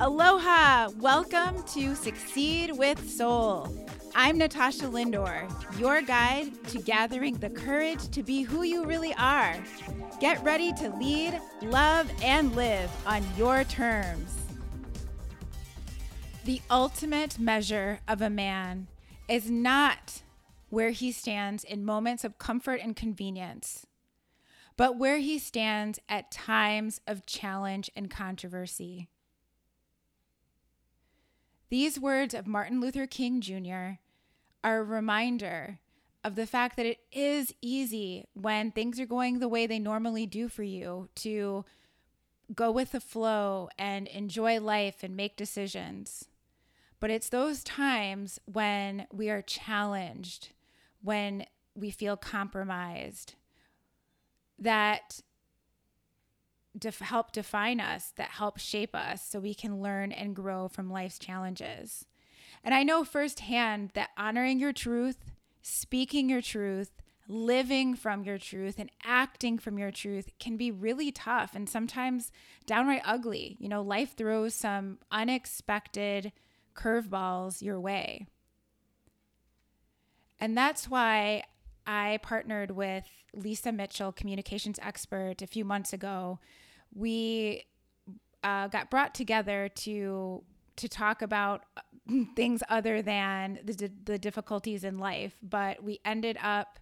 Aloha! Welcome to Succeed with Soul. I'm Natasha Lindor, your guide to gathering the courage to be who you really are. Get ready to lead, love, and live on your terms. The ultimate measure of a man is not where he stands in moments of comfort and convenience, but where he stands at times of challenge and controversy. These words of Martin Luther King Jr. are a reminder of the fact that it is easy when things are going the way they normally do for you to go with the flow and enjoy life and make decisions. But it's those times when we are challenged, when we feel compromised, that help define us, that help shape us so we can learn and grow from life's challenges. And I know firsthand that honoring your truth, speaking your truth, living from your truth, and acting from your truth can be really tough and sometimes downright ugly. You know, life throws some unexpected curveballs your way. And that's why I partnered with Lisa Mitchell, communications expert, a few months ago. We got brought together to talk about things other than the difficulties in life, but we ended up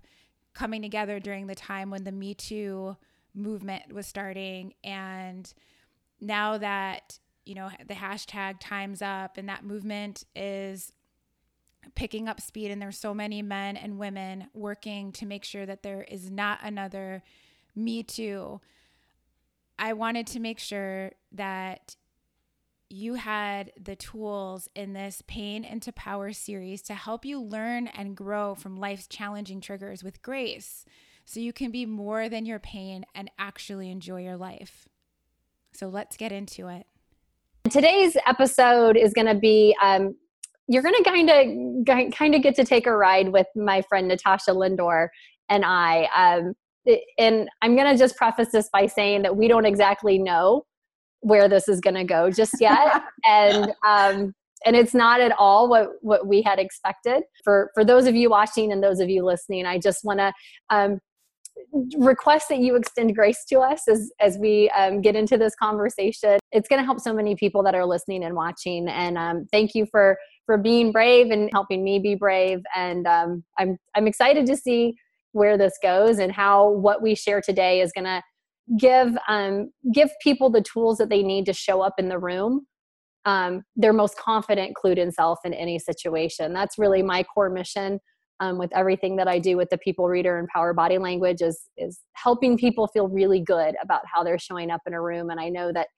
coming together during the time when the Me Too movement was starting. And now that, you know, the hashtag Times Up and that movement is picking up speed, and there's so many men and women working to make sure that there is not another Me Too, I wanted to make sure that you had the tools in this Pain Into Power series to help you learn and grow from life's challenging triggers with grace, so you can be more than your pain and actually enjoy your life. So let's get into it. Today's episode is going to be you're going to kind of get to take a ride with my friend Natasha Lindor and I. And I'm going to just preface this by saying that we don't exactly know where this is going to go just yet. And it's not at all what we had expected. For those of you watching and those of you listening, I just want to request that you extend grace to us as we get into this conversation. It's going to help so many people that are listening and watching. And thank you for being brave and helping me be brave. And I'm excited to see where this goes and how what we share today is going to give people the tools that they need to show up in the room, their most confident, clued in self in any situation. That's really my core mission with everything that I do with the People Reader and Power Body Language is helping people feel really good about how they're showing up in a room. And I know that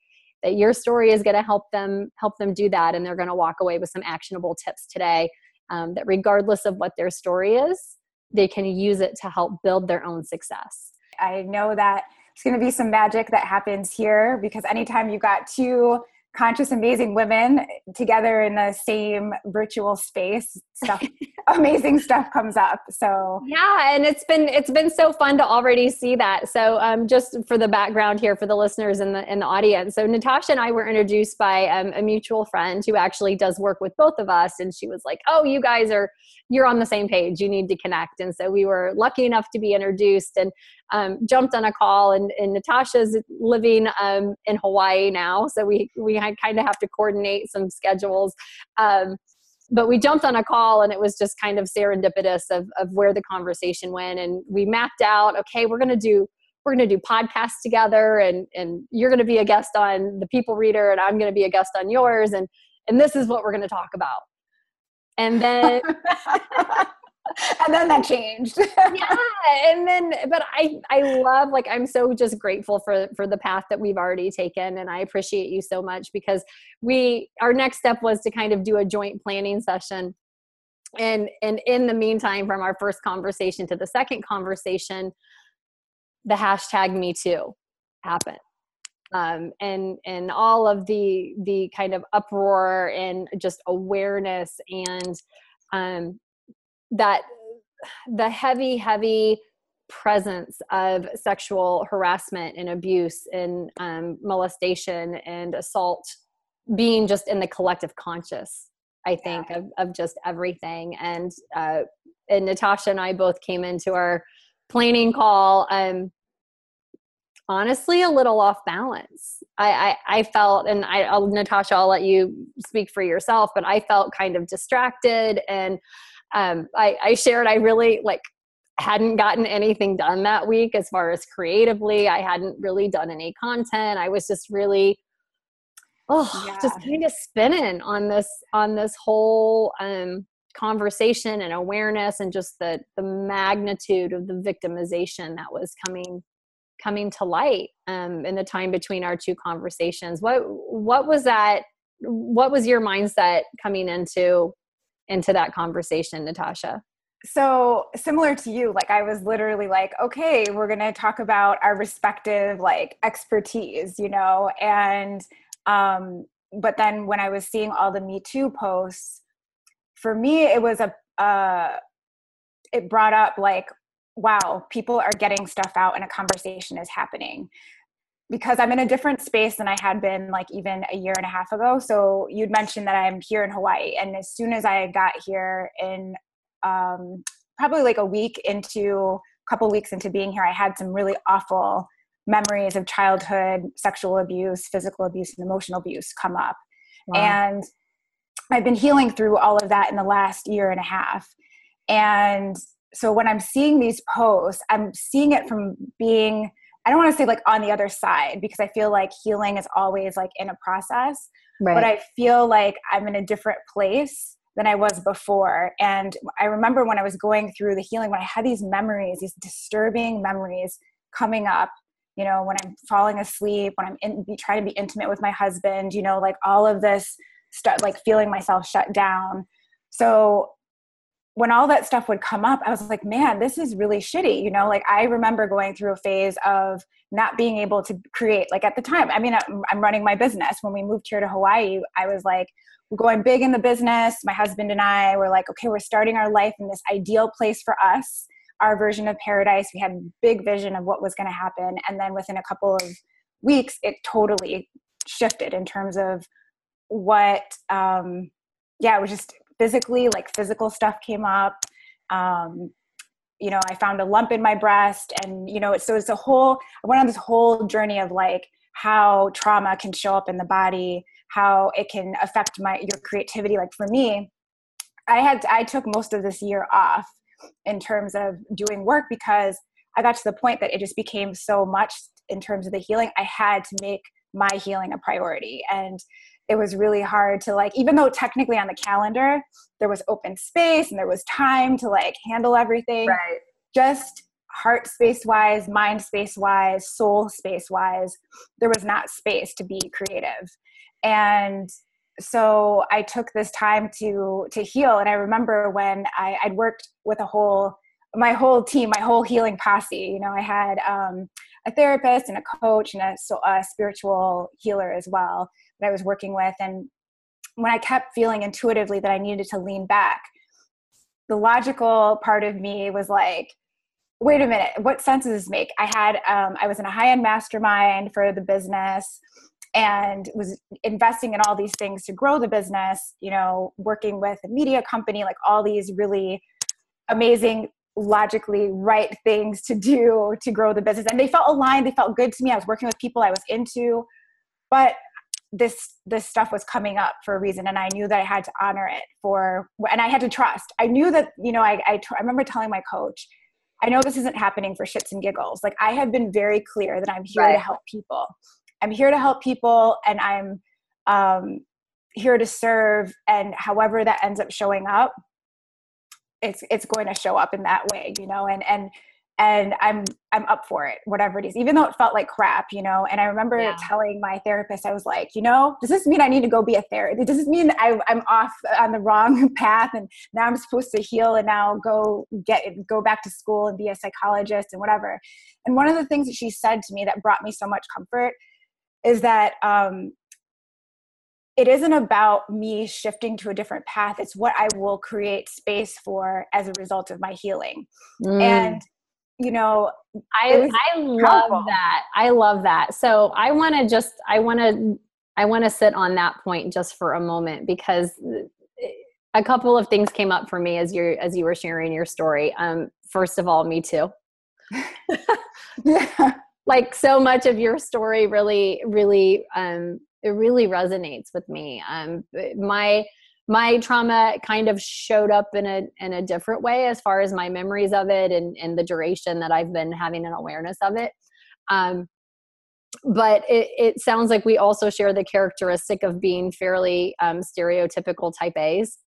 your story is going to help them do that. And they're going to walk away with some actionable tips today that regardless of what their story is, they can use it to help build their own success. I know that it's going to be some magic that happens here, because anytime you've got two conscious, amazing women together in the same virtual space, amazing stuff comes up. So yeah, and it's been so fun to already see that. So just for the background here for the listeners and the audience, so Natasha and I were introduced by a mutual friend who actually does work with both of us, and she was like, "Oh, you guys you're on the same page. You need to connect." And so we were lucky enough to be introduced and jumped on a call. And Natasha's living in Hawaii now, so we kind of have to coordinate some schedules. But we jumped on a call, and it was just kind of serendipitous of where the conversation went. And we mapped out, okay, we're going to do podcasts together, and you're going to be a guest on the People Reader, and I'm going to be a guest on yours. And this is what we're going to talk about. And then, that changed. Yeah. And then, but I love, like, I'm so just grateful for the path that we've already taken. And I appreciate you so much, because our next step was to kind of do a joint planning session. And in the meantime, from our first conversation to the second conversation, the hashtag Me Too happened. And all of the kind of uproar and just awareness and that the heavy presence of sexual harassment and abuse and molestation and assault being just in the collective conscious, I think, of just everything. And Natasha and I both came into our planning call, honestly, a little off balance. I felt, and Natasha, I'll let you speak for yourself, but I felt kind of distracted. And I shared, I really hadn't gotten anything done that week as far as creatively. I hadn't really done any content. I was just really, just kind of spinning on this whole conversation and awareness, and just the magnitude of the victimization that was coming to light in the time between our two conversations. What was that? What was your mindset coming into that conversation, Natasha? So similar to you, I was literally okay, we're going to talk about our respective expertise, and, but then when I was seeing all the Me Too posts, for me, it was it brought up wow, people are getting stuff out and a conversation is happening, because I'm in a different space than I had been even a year and a half ago. So you'd mentioned that I'm here in Hawaii. And as soon as I got here in probably a couple weeks into being here, I had some really awful memories of childhood, sexual abuse, physical abuse, and emotional abuse come up. Wow. And I've been healing through all of that in the last year and a half. And so when I'm seeing these posts, I'm seeing it from being, I don't want to say on the other side, because I feel healing is always in a process, right. But I feel I'm in a different place than I was before. And I remember when I was going through the healing, when I had these memories, these disturbing memories coming up, when I'm falling asleep, when I'm trying to be intimate with my husband, all of this stuff, feeling myself shut down. So when all that stuff would come up, I was man, this is really shitty. I remember going through a phase of not being able to create, at the time, I'm running my business. When we moved here to Hawaii, I was going big in the business. My husband and I were okay, we're starting our life in this ideal place for us, our version of paradise. We had a big vision of what was going to happen. And then within a couple of weeks, it totally shifted in terms of what, it was just physically, physical stuff came up. I found a lump in my breast, and, so it's I went on this whole journey of how trauma can show up in the body, how it can affect your creativity. For me, I took most of this year off in terms of doing work, because I got to the point that it just became so much in terms of the healing. I had to make my healing a priority. And it was really hard to even though technically on the calendar, there was open space and there was time to handle everything, right. Just heart space wise, mind space wise, soul space wise, there was not space to be creative. And so I took this time to heal. And I remember when I'd worked with my whole team, my whole healing posse, I had a therapist and a coach and a spiritual healer as well that I was working with. And when I kept feeling intuitively that I needed to lean back, the logical part of me was wait a minute, what sense does this make? I was in a high-end mastermind for the business and was investing in all these things to grow the business, working with a media company, all these really amazing, logically right things to do to grow the business. And they felt aligned. They felt good to me. I was working with people I was into, but this stuff was coming up for a reason. And I knew that I had to honor it and I had to trust. I knew that, I remember telling my coach, I know this isn't happening for shits and giggles. I have been very clear that I'm here to help people. I'm here to help people, and I'm here to serve. And however that ends up showing up, it's going to show up in that way, and I'm up for it, whatever it is, even though it felt like crap, And I remember telling my therapist, I was does this mean I need to go be a therapist? Does this mean I'm off on the wrong path and now I'm supposed to heal and now go back to school and be a psychologist and whatever? And one of the things that she said to me that brought me so much comfort is that it isn't about me shifting to a different path. It's what I will create space for as a result of my healing. And, I love that. So I want to I want to sit on that point just for a moment, because a couple of things came up for me as you were sharing your story. First of all, me too. Yeah. Like so much of your story really resonates with me. My trauma kind of showed up in a different way as far as my memories of it and the duration that I've been having an awareness of it. But it sounds like we also share the characteristic of being fairly stereotypical type A's,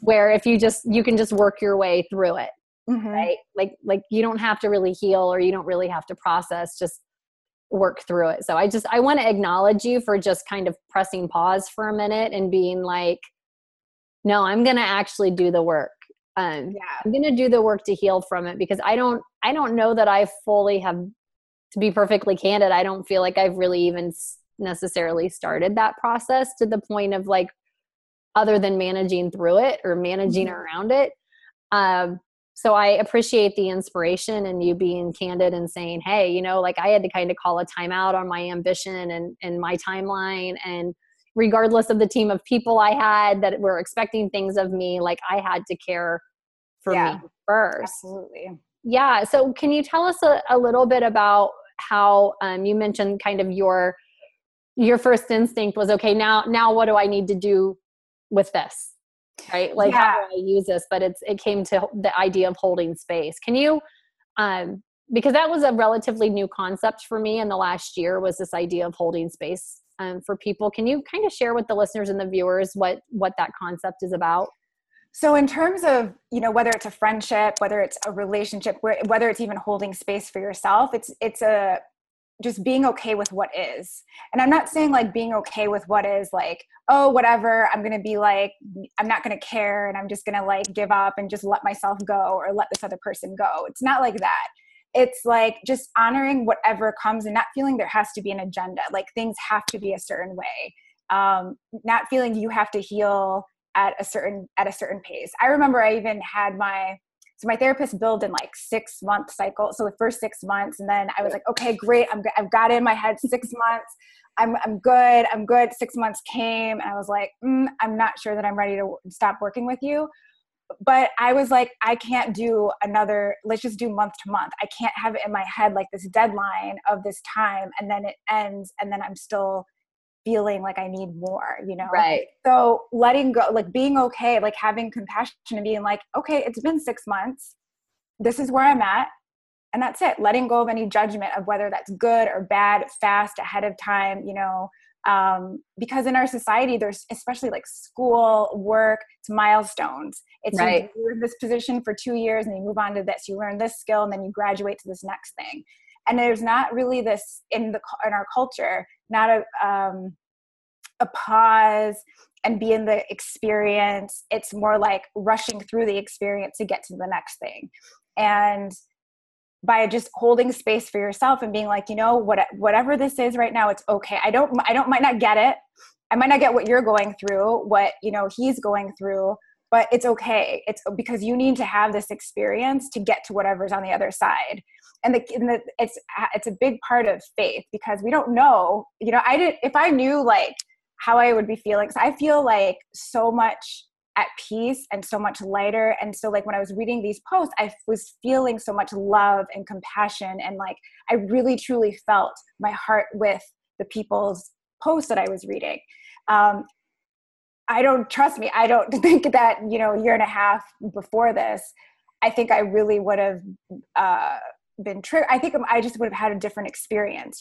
where if you can just work your way through it, mm-hmm. right? Like you don't have to really heal, or you don't really have to process, just work through it. So I want to acknowledge you for just kind of pressing pause for a minute and being like, no, I'm going to actually do the work. I'm going to do the work to heal from it, because I don't know that I fully have. To be perfectly candid, I don't feel like I've really even necessarily started that process to the point of like, other than managing through it or managing mm-hmm. around it. So I appreciate the inspiration and you being candid and saying, hey, like I had to kind of call a timeout on my ambition and my timeline. And regardless of the team of people I had that were expecting things of me, like I had to care for me first. Absolutely. Yeah. So can you tell us a little bit about how you mentioned kind of your first instinct was, okay, now what do I need to do with this? Right? Like how do I use this? But it came to the idea of holding space. Can you, because that was a relatively new concept for me in the last year, was this idea of holding space for people. Can you kind of share with the listeners and the viewers what that concept is about? So in terms of, whether it's a friendship, whether it's a relationship, whether it's even holding space for yourself, it's just being okay with what is. And I'm not saying like being okay with what is like, oh, whatever, I'm going to be like, I'm not going to care and I'm just going to like give up and just let myself go or let this other person go. It's not like that. It's like just honoring whatever comes and not feeling there has to be an agenda. Like things have to be a certain way. Not feeling you have to heal at a certain pace. I remember I even had my therapist billed in like 6 month cycle. So the first 6 months, and then I was like, okay, great. I've got it in my head 6 months. I'm good. 6 months came and I was like, I'm not sure that I'm ready to stop working with you. But I was like, I can't do another, let's just do month to month. I can't have it in my head like this deadline of this time and then it ends and then I'm still feeling like I need more, Right. So letting go, like being okay, like having compassion and being like, okay, it's been 6 months. This is where I'm at. And that's it. Letting go of any judgment of whether that's good or bad, fast, ahead of time, because in our society, there's especially like school, work, it's milestones. It's right. You're in this position for 2 years and you move on to this, you learn this skill and then you graduate to this next thing. And there's not really this in our culture, not a pause and be in the experience. It's more like rushing through the experience to get to the next thing. And by just holding space for yourself and being like, whatever this is right now, it's okay. I might not get it. I might not get what you're going through, what, he's going through, but it's okay. It's because you need to have this experience to get to whatever's on the other side. And it's a big part of faith because we don't know, if I knew like how I would be feeling, so I feel like so much at peace and so much lighter. And so like when I was reading these posts, I was feeling so much love and compassion. And like, I really truly felt my heart with the people's posts that I was reading. I don't think that, year and a half before this, I think I really would have, been triggered. I think I just would have had a different experience,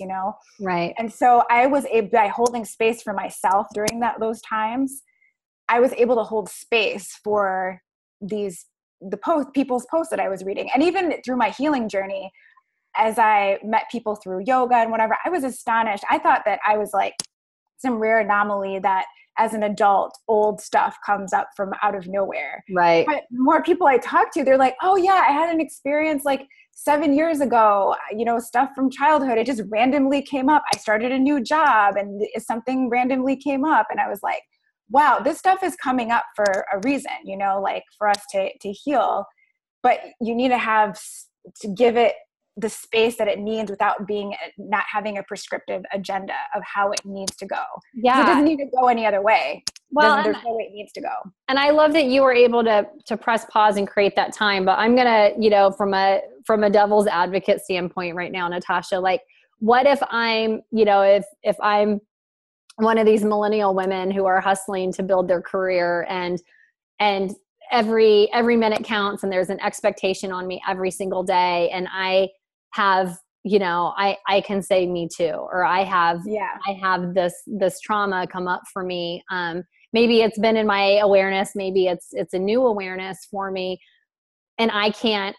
Right. And so I was able, by holding space for myself during those times, I was able to hold space for people's posts that I was reading. And even through my healing journey, as I met people through yoga and whatever, I was astonished. I thought that I was like some rare anomaly that as an adult, old stuff comes up from out of nowhere. Right. But the more people I talk to, they're like, oh yeah, I had an experience like 7 years ago, stuff from childhood. It just randomly came up. I started a new job and something randomly came up. And I was like, wow, this stuff is coming up for a reason, like for us to heal, but you need to give it the space that it needs without being, not having a prescriptive agenda of how it needs to go. Yeah. It doesn't need to go any other way. Well, there's no way it needs to go. And I love that you were able to press pause and create that time, but I'm going to, from a devil's advocate standpoint right now, Natasha, like what if I'm, if I'm one of these millennial women who are hustling to build their career and every minute counts and there's an expectation on me every single day. And I have, I can say me too, or I have this trauma come up for me. Maybe it's been in my awareness. Maybe it's a new awareness for me, and I can't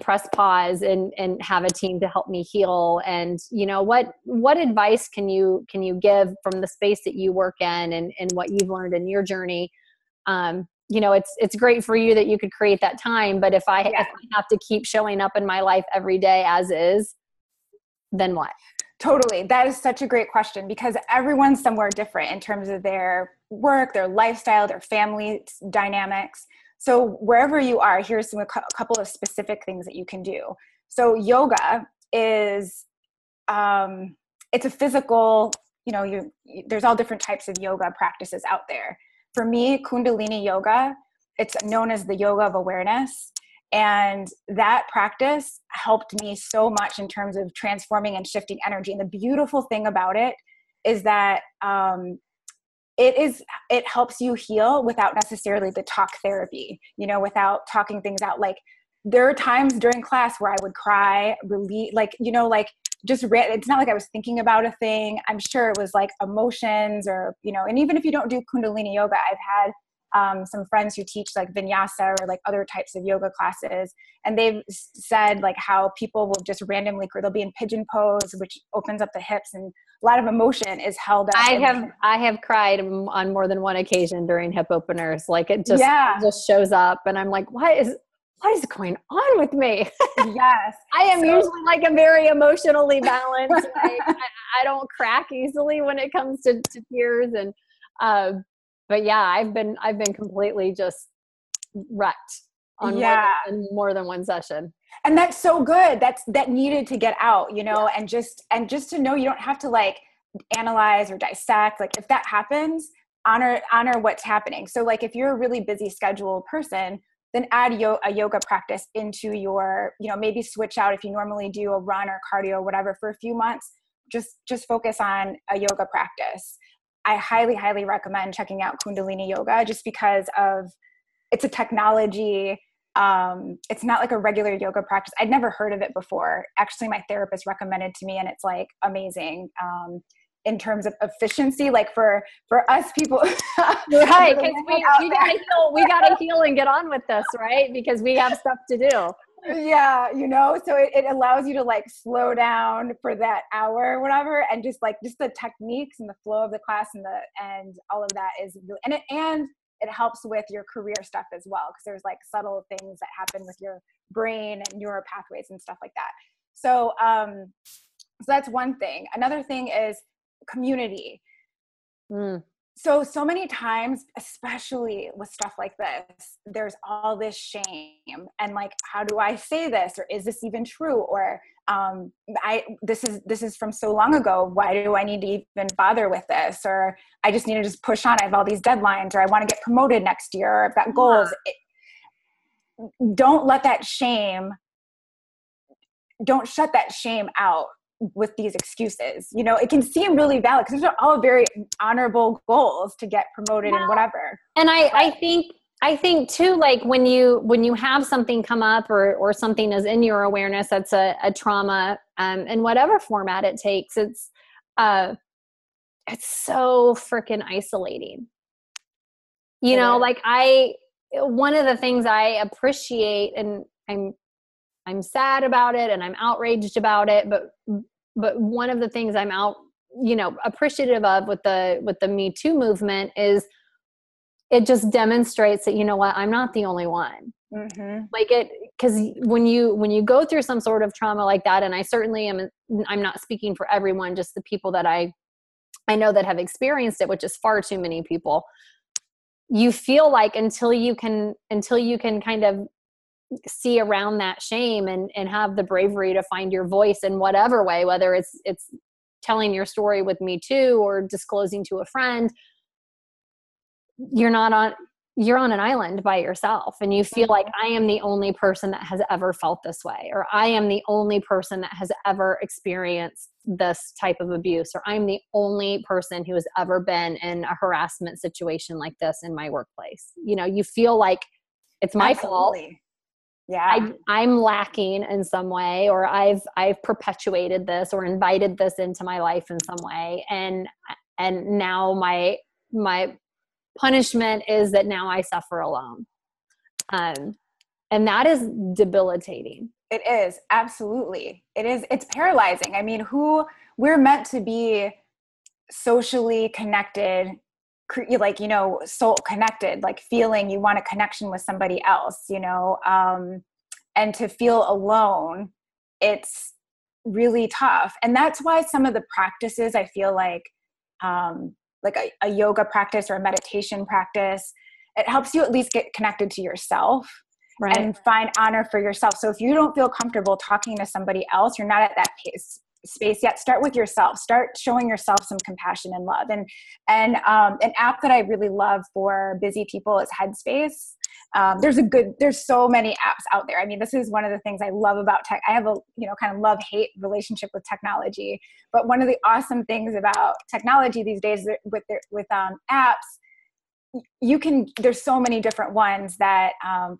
press pause and have a team to help me heal. And what advice can you give from the space that you work in and what you've learned in your journey? It's great for you that you could create that time, but if I have to keep showing up in my life every day as is, then what? Totally. That is such a great question because everyone's somewhere different in terms of their work, their lifestyle, their family dynamics. So wherever you are, here's a couple of specific things that you can do. So yoga is, it's a physical, there's all different types of yoga practices out there. For me, Kundalini yoga, it's known as the yoga of awareness. And that practice helped me so much in terms of transforming and shifting energy. And the beautiful thing about it is that it helps you heal without necessarily the talk therapy, without talking things out. Like there are times during class where I would cry, really, it's not like I was thinking about a thing. I'm sure it was like emotions or, and even if you don't do Kundalini yoga, I've had some friends who teach like vinyasa or like other types of yoga classes. And they've said like how people will just randomly, they'll be in pigeon pose, which opens up the hips and a lot of emotion is held up. I have cried on more than one occasion during hip openers. Like it just shows up and I'm like, what is going on with me? Yes. I am usually like a very emotionally balanced. I don't crack easily when it comes to tears. And, but yeah, I've been completely just wrecked on more than one session. And that's so good. That needed to get out, yeah. and just to know you don't have to like analyze or dissect. Like if that happens, honor what's happening. So like, if you're a really busy scheduled person, then add a yoga practice into your, maybe switch out if you normally do a run or cardio or whatever for a few months, just focus on a yoga practice. I highly, highly recommend checking out Kundalini yoga just because of, it's a technology. It's not like a regular yoga practice. I'd never heard of it before. Actually, my therapist recommended to me and it's like amazing. In terms of efficiency, like for us people. Right, because we gotta heal and get on with this, right? Because we have stuff to do. Yeah, so it allows you to like slow down for that hour or whatever, and just the techniques and the flow of the class and all of that is really, and it helps with your career stuff as well, because there's like subtle things that happen with your brain and neural pathways and stuff like that. So that's one thing. Another thing is community. Mm. So many times, especially with stuff like this, there's all this shame and like, how do I say this? Or is this even true? Or this is from so long ago. Why do I need to even bother with this? Or I just need to just push on. I have all these deadlines, or I want to get promoted next year, or I've got goals. Don't let that shame, don't shut that shame out with these excuses. It can seem really valid because these are all very honorable goals to get promoted and whatever. And I think too, like when you have something come up or something is in your awareness, that's a trauma, in whatever format it takes, it's so freaking isolating. One of the things I appreciate, and I'm sad about it and I'm outraged about it, but one of the things I'm appreciative of with the Me Too movement is it just demonstrates that, I'm not the only one. Mm-hmm. Cause when you go through some sort of trauma like that, and I certainly am, I'm not speaking for everyone, just the people that I know that have experienced it, which is far too many people. You feel like until you can kind of see around that shame and have the bravery to find your voice in whatever way, whether it's telling your story with Me Too or disclosing to a friend. You're on an island by yourself, and you feel like, I am the only person that has ever felt this way, or I am the only person that has ever experienced this type of abuse, or I'm the only person who has ever been in a harassment situation like this in my workplace. You know, you feel like it's my fault. Yeah. I'm lacking in some way, or I've perpetuated this or invited this into my life in some way. And now my punishment is that now I suffer alone. And that is debilitating. It is. Absolutely. It is. It's paralyzing. I mean, we're meant to be socially connected, soul connected, like feeling you want a connection with somebody else, and to feel alone, it's really tough. And that's why some of the practices, I feel like a yoga practice or a meditation practice, it helps you at least get connected to yourself, right, and find honor for yourself. So if you don't feel comfortable talking to somebody else, you're not at that space yet, start with yourself, start showing yourself some compassion and love. And an app that I really love for busy people is Headspace. There's so many apps out there. I mean, this is one of the things I love about tech. I have a, kind of love-hate relationship with technology, but one of the awesome things about technology these days with apps, there's so many different ones that,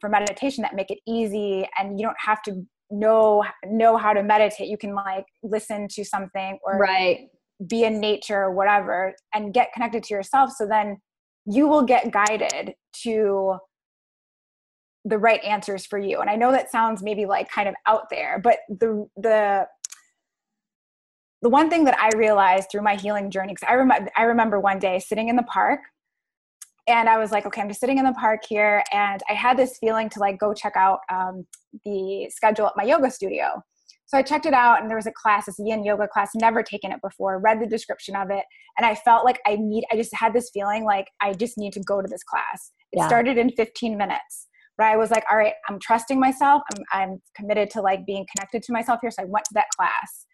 for meditation, that make it easy, and you don't have to know how to meditate. You can listen to something or right, be in nature or whatever, and get connected to yourself. So then you will get guided to the right answers for you. And I know that sounds maybe kind of out there, but the one thing that I realized through my healing journey, because I remember one day sitting in the park, and I was like, okay, I'm just sitting in the park here. And I had this feeling to go check out the schedule at my yoga studio. So I checked it out, and there was a class, this yin yoga class, never taken it before, read the description of it. And I felt like I just had this feeling I just need to go to this class. It started in 15 minutes. But I was like, all right, I'm trusting myself. I'm committed to being connected to myself here. So I went to that class.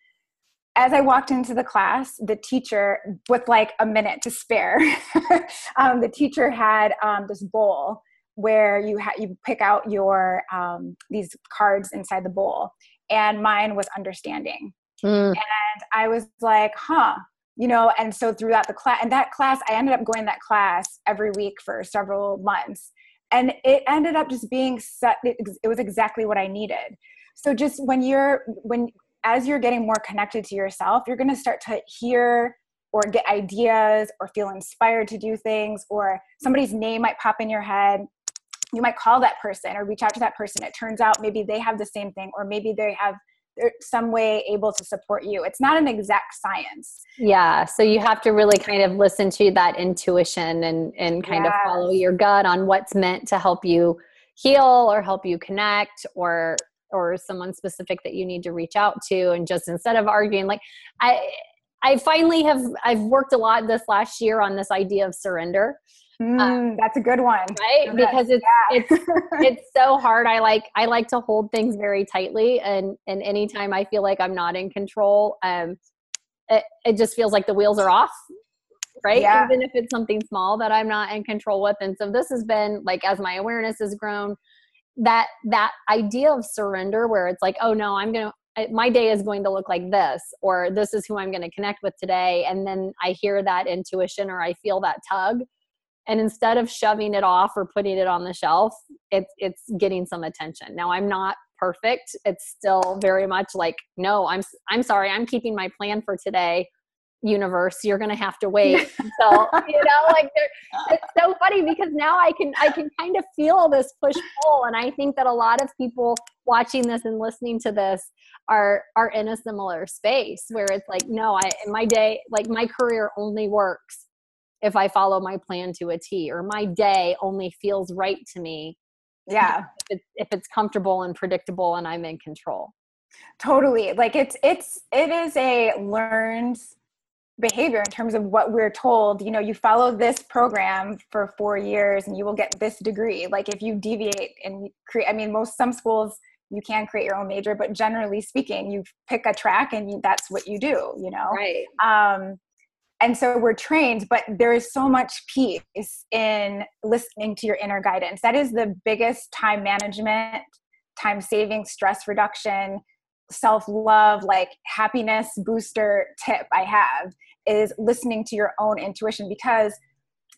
As I walked into the class, the teacher, with a minute to spare, the teacher had this bowl where you pick out your these cards inside the bowl. And mine was understanding. Mm. And I was like, huh. And so throughout the class, I ended up going to that class every week for several months. And it ended up just being it was exactly what I needed. So just as you're getting more connected to yourself, you're going to start to hear or get ideas or feel inspired to do things, or somebody's name might pop in your head. You might call that person or reach out to that person. It turns out maybe they have the same thing, or maybe they're some way able to support you. It's not an exact science. Yeah. So you have to really kind of listen to that intuition and kind of follow your gut on what's meant to help you heal or help you connect or someone specific that you need to reach out to. And just instead of arguing, I've worked a lot this last year on this idea of surrender. That's a good one. Right? Because it's so hard. I like to hold things very tightly. And anytime I feel like I'm not in control, it just feels like the wheels are off. Right. Yeah. Even if it's something small that I'm not in control with. And so this has been as my awareness has grown, that idea of surrender, where it's oh no, my day is going to look like this, or this is who I'm going to connect with today. And then I hear that intuition, or I feel that tug. And instead of shoving it off or putting it on the shelf, it's getting some attention. Now, I'm not perfect. It's still very much no, I'm sorry. I'm keeping my plan for today. Universe, you're going to have to wait. So, it's so funny because now I can kind of feel this push pull. And I think that a lot of people watching this and listening to this are in a similar space where it's no, my day, my career only works if I follow my plan to a T, or my day only feels right to me. Yeah. If it's comfortable and predictable and I'm in control. Totally. It is a learned behavior in terms of what we're told, you know, you follow this program for 4 years and you will get this degree. Like if you deviate and create, I mean, some schools you can create your own major, but generally speaking, you pick a track and that's what you do, you know? Right. And so we're trained, but there is so much peace in listening to your inner guidance. That is the biggest time management, time saving, stress reduction, self-love, like happiness booster tip I have is listening to your own intuition, because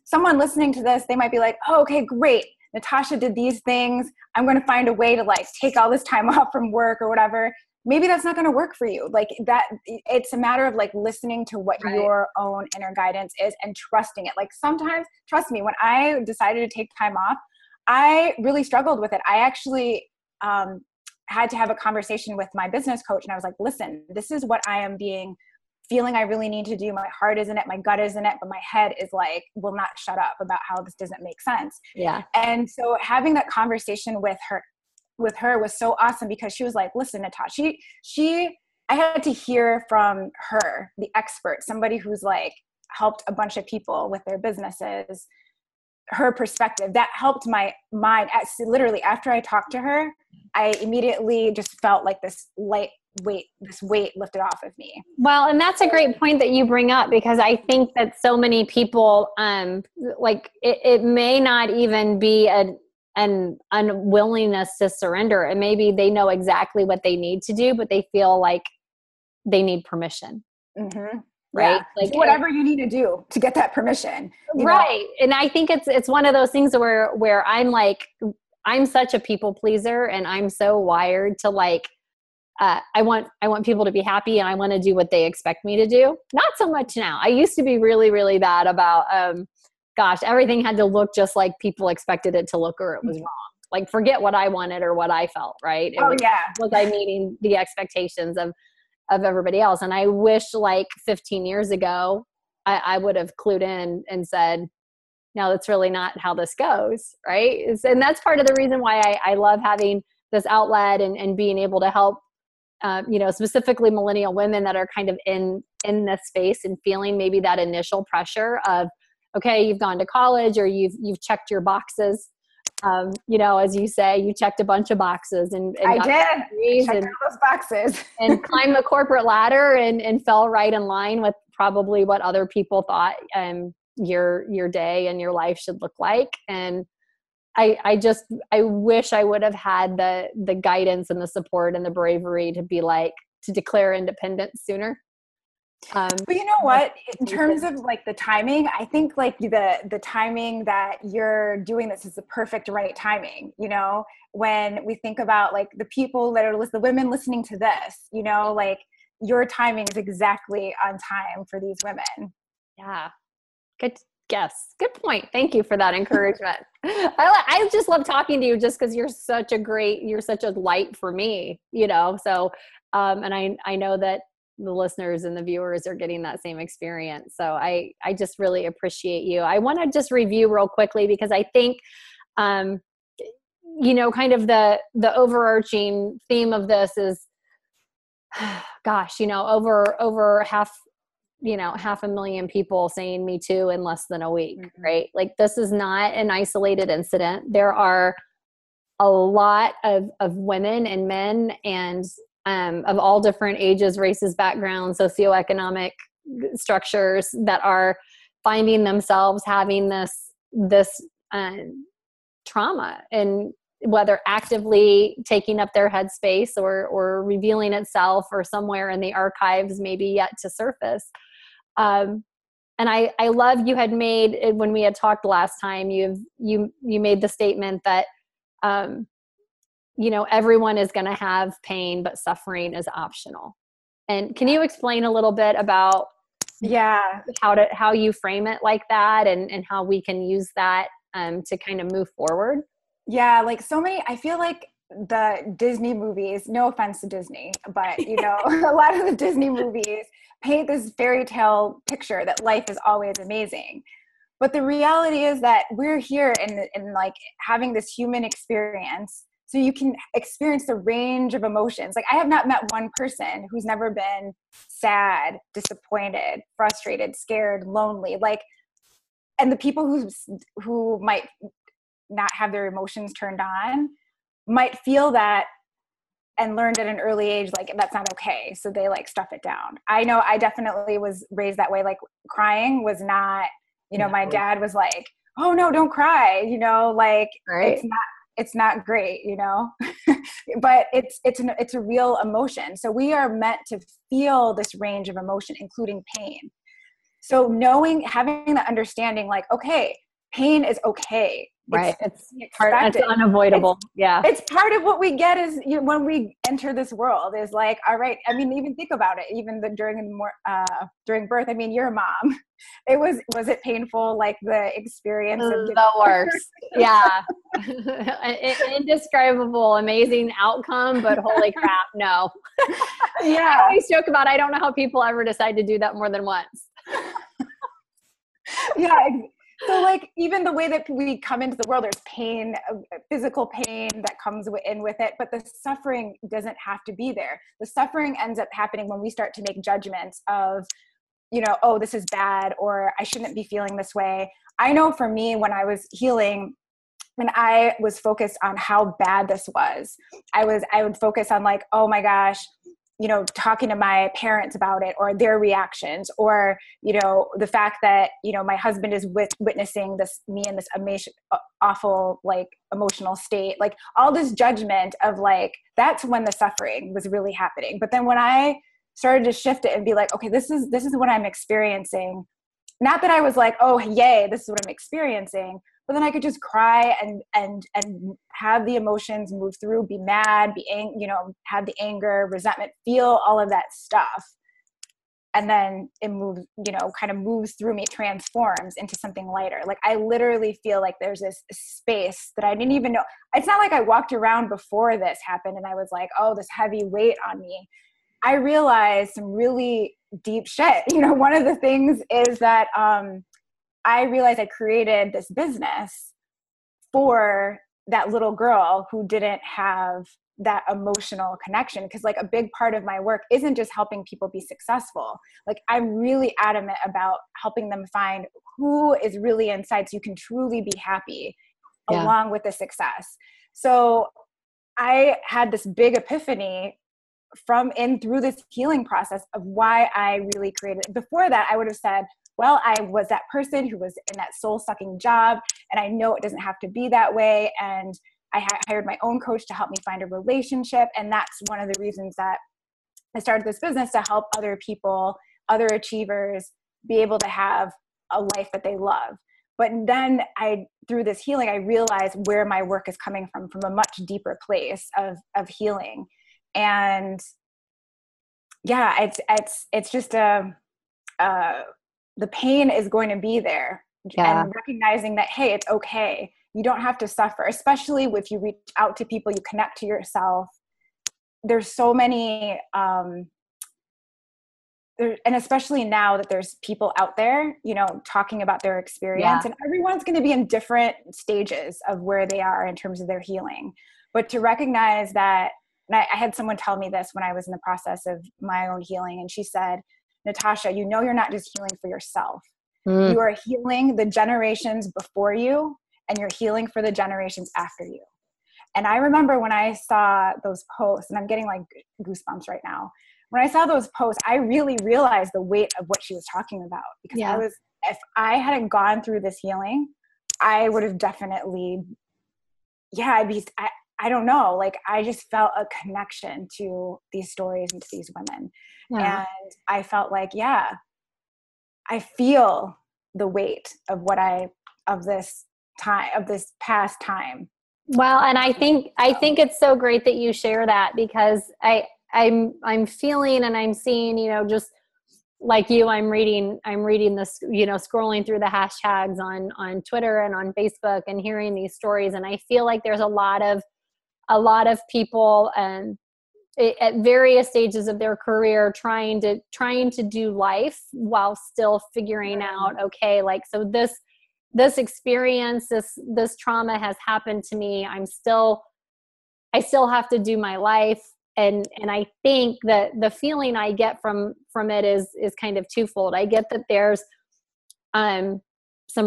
someone listening to this, they might be like, oh, okay, great. Natasha did these things. I'm going to find a way to like take all this time off from work or whatever. Maybe that's not going to work for you. Like that, it's a matter of like listening to what right. your own inner guidance is and trusting it. Like sometimes, trust me, when I decided to take time off, I really struggled with it. I actually, had to have a conversation with my business coach. And I was like, listen, this is what I am feeling I really need to do. My heart is in it. My gut is in it. But my head is like, will not shut up about how this doesn't make sense. Yeah. And so having that conversation with her was so awesome, because she was like, listen, Natasha, I had to hear from her, the expert, somebody who's like helped a bunch of people with their businesses, her perspective. That helped my mind. Literally after I talked to her, I immediately just felt like this weight lifted off of me. Well, and that's a great point that you bring up, because I think that so many people, like it may not even be an unwillingness to surrender. And maybe they know exactly what they need to do, but they feel like they need permission. Mm-hmm. Right. Yeah. Like whatever you need to do to get that permission. Right. Know? And I think it's one of those things where I'm like, I'm such a people pleaser, and I'm so wired to like, I want people to be happy, and I want to do what they expect me to do. Not so much now. I used to be really, really bad about, everything had to look just like people expected it to look, or it was wrong. Like forget what I wanted or what I felt. Right. Was I meeting the expectations of everybody else? And I wish like 15 years ago, I would have clued in and said, no, that's really not how this goes. Right. And that's part of the reason why I love having this outlet and being able to help, specifically millennial women that are kind of in this space and feeling maybe that initial pressure of, okay, you've gone to college, or you've checked your boxes. As you say, you checked a bunch of boxes and I did. I checked all those boxes and climbed the corporate ladder and fell right in line with probably what other people thought your day and your life should look like. And I wish I would have had the guidance and the support and the bravery to be like, to declare independence sooner. But you know what, in terms of like the timing, I think like the timing that you're doing this is the perfect right timing. You know, when we think about like the people that are the women listening to this, you know, like your timing is exactly on time for these women. Yeah. Good guess. Good point. Thank you for that encouragement. I just love talking to you, just because you're such a light for me, you know? So, and I know that the listeners and the viewers are getting that same experience. So I just really appreciate you. I want to just review real quickly, because I think, kind of the overarching theme of this is, over half, half a million people saying Me Too in less than a week, mm-hmm. right? Like this is not an isolated incident. There are a lot of women and men and of all different ages, races, backgrounds, socioeconomic structures that are finding themselves having this trauma, and whether actively taking up their headspace or revealing itself or somewhere in the archives, maybe yet to surface. And I love you had made, when we had talked last time, you made the statement that, everyone is going to have pain, but suffering is optional. And can you explain a little bit about how you frame it like that and how we can use that to kind of move forward? Yeah, like so many, I feel like the Disney movies, no offense to Disney, but a lot of the Disney movies paint this fairy tale picture that life is always amazing. But the reality is that we're here and like having this human experience. so you can experience the range of emotions. Like, I have not met one person who's never been sad, disappointed, frustrated, scared, lonely. Like, and the people who might not have their emotions turned on might feel that and learned at an early age, like, that's not okay. So they like stuff it down. I know I definitely was raised that way. Like, crying was not, you know, my dad was like, oh no, don't cry. You know, like, right. It's not great, you know, but it's a real emotion. So we are meant to feel this range of emotion, including pain. So having the understanding, like, okay, pain is okay. Right. It's unavoidable. Yeah. It's part of what we get is, you know, when we enter this world is like, all right. I mean, even think about it, even during birth, I mean, you're a mom. Was it painful? Like, the experience of the worst. Yeah. Indescribable, amazing outcome, but holy crap. No. Yeah. I always joke about, I don't know how people ever decide to do that more than once. Yeah. So, like, even the way that we come into the world, there's pain, physical pain that comes in with it, but the suffering doesn't have to be there. The suffering ends up happening when we start to make judgments of, you know, oh, this is bad, or I shouldn't be feeling this way. I know for me, when I was healing, when I was focused on how bad this was, I would focus on, like, oh my gosh, you know, talking to my parents about it, or their reactions, or, you know, the fact that, you know, my husband is witnessing this, me in this awful, like, emotional state, like, all this judgment of, like, that's when the suffering was really happening. But then when I started to shift it and be like, okay, this is what I'm experiencing. Not that I was like, oh, yay, this is what I'm experiencing. But then I could just cry and have the emotions move through, be mad, you know, have the anger, resentment, feel all of that stuff. And then it moves, you know, kind of moves through me, transforms into something lighter. Like, I literally feel like there's this space that I didn't even know. It's not like I walked around before this happened and I was like, oh, this heavy weight on me. I realized some really deep shit. You know, one of the things is that, I realized I created this business for that little girl who didn't have that emotional connection. Because, like, a big part of my work isn't just helping people be successful. Like, I'm really adamant about helping them find who is really inside so you can truly be happy along with the success. So I had this big epiphany through this healing process of why I really created it. Before that, I would have said, well, I was that person who was in that soul-sucking job, and I know it doesn't have to be that way, and I hired my own coach to help me find a relationship, and that's one of the reasons that I started this business, to help other people, other achievers, be able to have a life that they love. But then through this healing, I realized where my work is coming from a much deeper place of healing. And yeah, it's just the pain is going to be there, and recognizing that, hey, it's okay. You don't have to suffer, especially if you reach out to people, you connect to yourself. There's so many, and especially now that there's people out there, you know, talking about their experience, and everyone's going to be in different stages of where they are in terms of their healing. But to recognize that, and I had someone tell me this when I was in the process of my own healing, and she said, Natasha, you know, you're not just healing for yourself. You are healing the generations before you, and you're healing for the generations after you. And I remember when I saw those posts, and I'm getting, like, goosebumps right now. When I saw those posts, I really realized the weight of what she was talking about, because if I hadn't gone through this healing, I would have definitely, I don't know. Like, I just felt a connection to these stories and to these women. Yeah. And I felt like, I feel the weight of this past time. Well, and I think it's so great that you share that, because I'm feeling and I'm seeing, you know, just like you, I'm reading this, you know, scrolling through the hashtags on Twitter and on Facebook and hearing these stories. And I feel like there's a lot of people at various stages of their career trying to do life while still figuring out, okay, like, so this experience, this trauma has happened to me. I'm still I still have to do my life. And I think that the feeling I get from it is kind of twofold. I get that there's some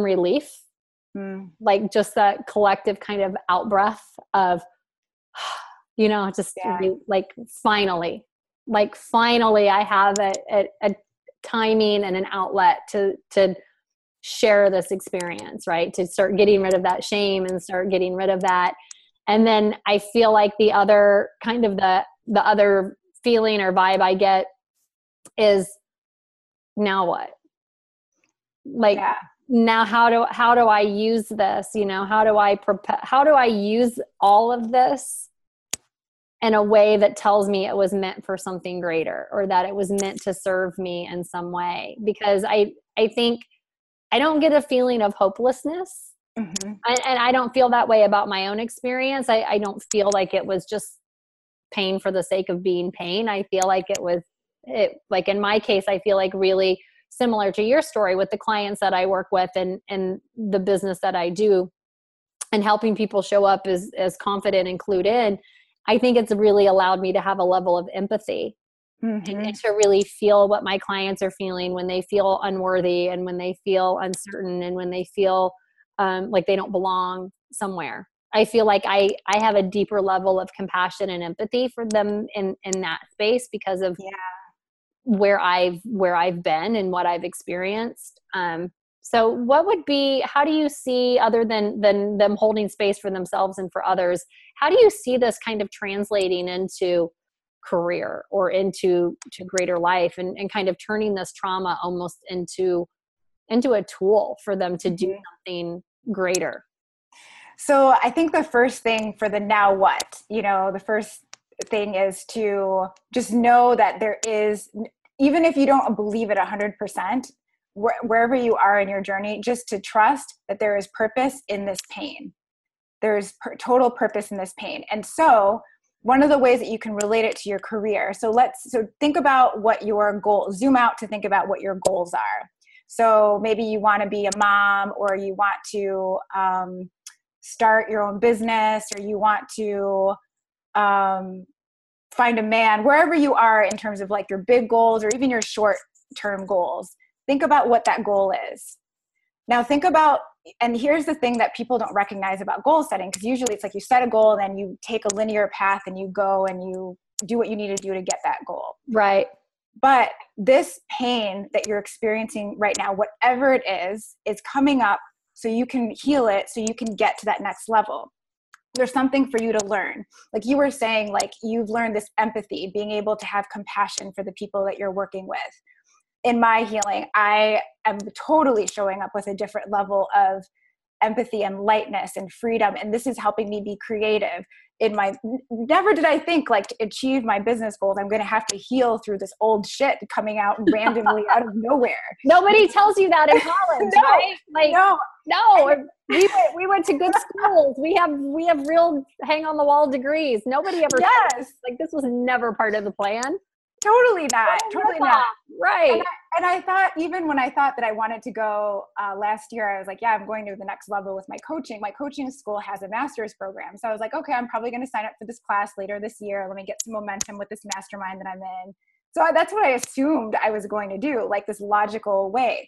relief, like just that collective kind of out breath of, you know, just like finally I have a timing and an outlet to share this experience, right? To start getting rid of that shame and start getting rid of that. And then I feel like the other kind of the other feeling or vibe I get is, now what? Like now how do I use this? You know, how do I use all of this in a way that tells me it was meant for something greater, or that it was meant to serve me in some way? Because I think I don't get a feeling of hopelessness. Mm-hmm. And I don't feel that way about my own experience. I don't feel like it was just pain for the sake of being pain. I feel like it was, like in my case, I feel like really similar to your story with the clients that I work with and the business that I do, and helping people show up as confident and clued in. I think it's really allowed me to have a level of empathy. Mm-hmm. And to really feel what my clients are feeling when they feel unworthy and when they feel uncertain and when they feel like they don't belong somewhere. I feel like I have a deeper level of compassion and empathy for them in that space because of where I've been and what I've experienced. So what would be, how do you see, other than them holding space for themselves and for others, how do you see this kind of translating into career or into greater life, and kind of turning this trauma almost into a tool for them to do something greater? So I think the first thing for the now what, you know, the first thing is to just know that there is, even if you don't believe it 100%, wherever you are in your journey, just to trust that there is purpose in this pain. There is total purpose in this pain. And so one of the ways that you can relate it to your career. So think about what your goal, zoom out to think about what your goals are. So maybe you want to be a mom, or you want to start your own business, or you want to find a man, wherever you are in terms of like your big goals or even your short-term goals. Think about what that goal is. Now think about, and here's the thing that people don't recognize about goal setting, because usually it's like you set a goal and then you take a linear path and you go and you do what you need to do to get that goal. Right. But this pain that you're experiencing right now, whatever it is coming up so you can heal it, so you can get to that next level. There's something for you to learn. Like you were saying, like you've learned this empathy, being able to have compassion for the people that you're working with. In my healing, I am totally showing up with a different level of empathy and lightness and freedom. And this is helping me be creative. Never did I think, like, to achieve my business goals, I'm going to have to heal through this old shit coming out randomly out of nowhere. Nobody tells you that in college, no, right? Like, no. We went to good schools. We have real hang on the wall degrees. Nobody ever tells us. Like, this was never part of the plan. Totally not. Totally not. Right. And I thought, even when I thought that I wanted to go last year, I was like, I'm going to the next level with my coaching. My coaching school has a master's program. So I was like, okay, I'm probably going to sign up for this class later this year. Let me get some momentum with this mastermind that I'm in. So that's what I assumed I was going to do, like this logical way.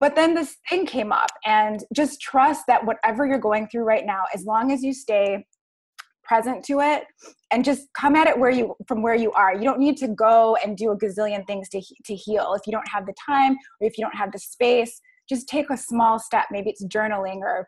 But then this thing came up, and just trust that whatever you're going through right now, as long as you stay present to it and just come at it from where you are. You don't need to go and do a gazillion things to heal. If you don't have the time, or if you don't have the space, just take a small step. Maybe it's journaling, or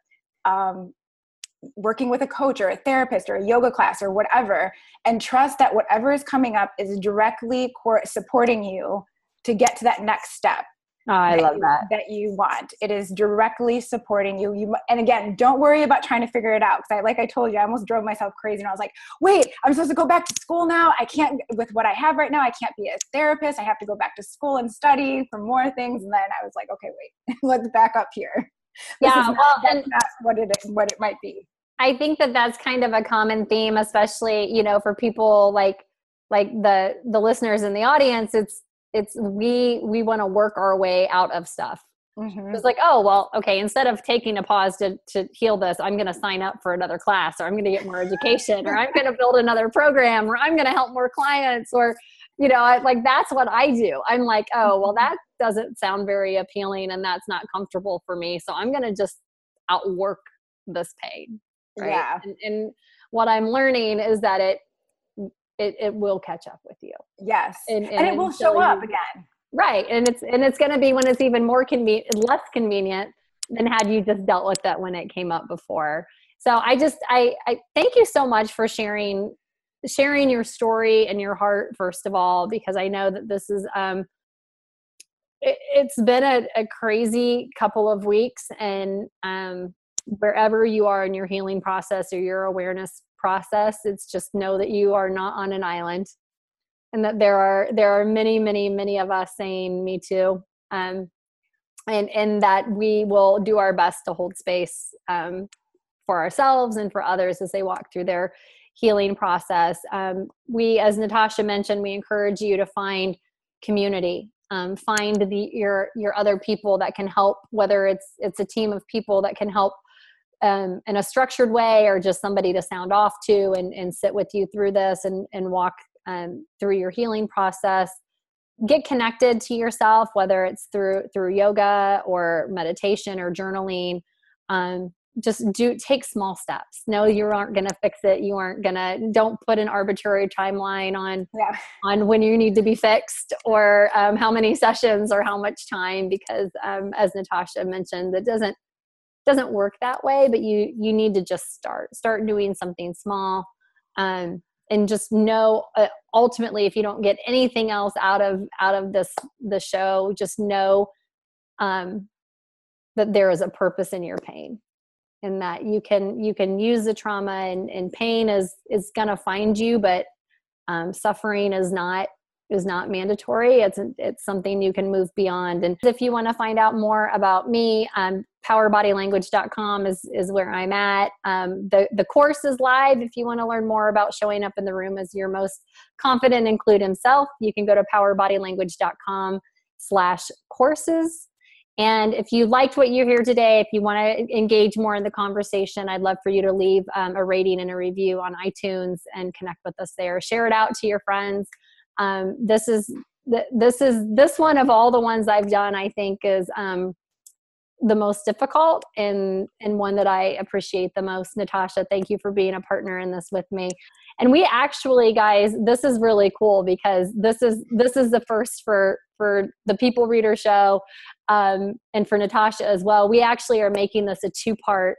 working with a coach or a therapist or a yoga class or whatever, and trust that whatever is coming up is directly supporting you to get to that next step. Oh, I love that you want. It is directly supporting you. And again, don't worry about trying to figure it out. Because like I told you, I almost drove myself crazy. And I was like, wait, I'm supposed to go back to school now. I can't, with what I have right now, I can't be a therapist. I have to go back to school and study for more things. And then I was like, okay, wait, let's back up here. That's what it might be. I think that that's kind of a common theme, especially, you know, for people like the listeners in the audience, it's we want to work our way out of stuff. Mm-hmm. It's like, oh, well, okay, instead of taking a pause to heal this, I'm going to sign up for another class, or I'm going to get more education, or I'm going to build another program, or I'm going to help more clients, or, you know, like that's what I do. I'm like, oh, well, that doesn't sound very appealing and that's not comfortable for me. So I'm going to just outwork this pain. Right? Yeah. And what I'm learning is that it will catch up with you. Yes. And it will show up again. Right. And it's going to be when it's even more less convenient than had you just dealt with that when it came up before. So I thank you so much for sharing your story and your heart, first of all, because I know that this is, it's been a crazy couple of weeks, and, wherever you are in your healing process or your awareness process, it's just know that you are not on an island. And that there are many, many, many of us saying me too. And that we will do our best to hold space for ourselves and for others as they walk through their healing process. We, as Natasha mentioned, we encourage you to find community, find your other people that can help, whether it's a team of people that can help in a structured way, or just somebody to sound off to and sit with you through this and walk through your healing process. Get connected to yourself, whether it's through yoga or meditation or journaling. Just take small steps. No, you aren't going to fix it. You aren't going to, don't put an arbitrary timeline on when you need to be fixed, or how many sessions or how much time, because as Natasha mentioned, it doesn't work that way, but you need to just start doing something small. And just know, ultimately, if you don't get anything else out of the show, just know that there is a purpose in your pain, and that you can use the trauma, and pain is gonna find you, but suffering is not mandatory. It's something you can move beyond. And if you want to find out more about me, powerbodylanguage.com is where I'm at. The course is live. If you want to learn more about showing up in the room as your most confident include himself, you can go to powerbodylanguage.com/courses. And if you liked what you hear today, if you want to engage more in the conversation, I'd love for you to leave a rating and a review on iTunes and connect with us there. Share it out to your friends. This one of all the ones I've done, I think is the most difficult and one that I appreciate the most. Natasha, thank you for being a partner in this with me. And we actually, guys, this is really cool, because this is the first for the People Reader show, and for Natasha as well. We actually are making this a 2-part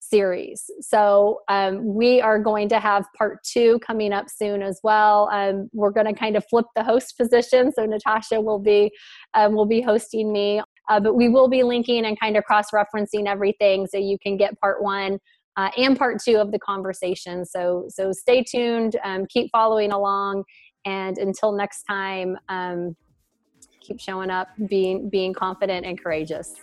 series. So we are going to have part 2 coming up soon as well. We're going to kind of flip the host position. So Natasha will be hosting me, but we will be linking and kind of cross-referencing everything, so you can get part 1 and part 2 of the conversation. So stay tuned, keep following along, and until next time, keep showing up, being confident and courageous.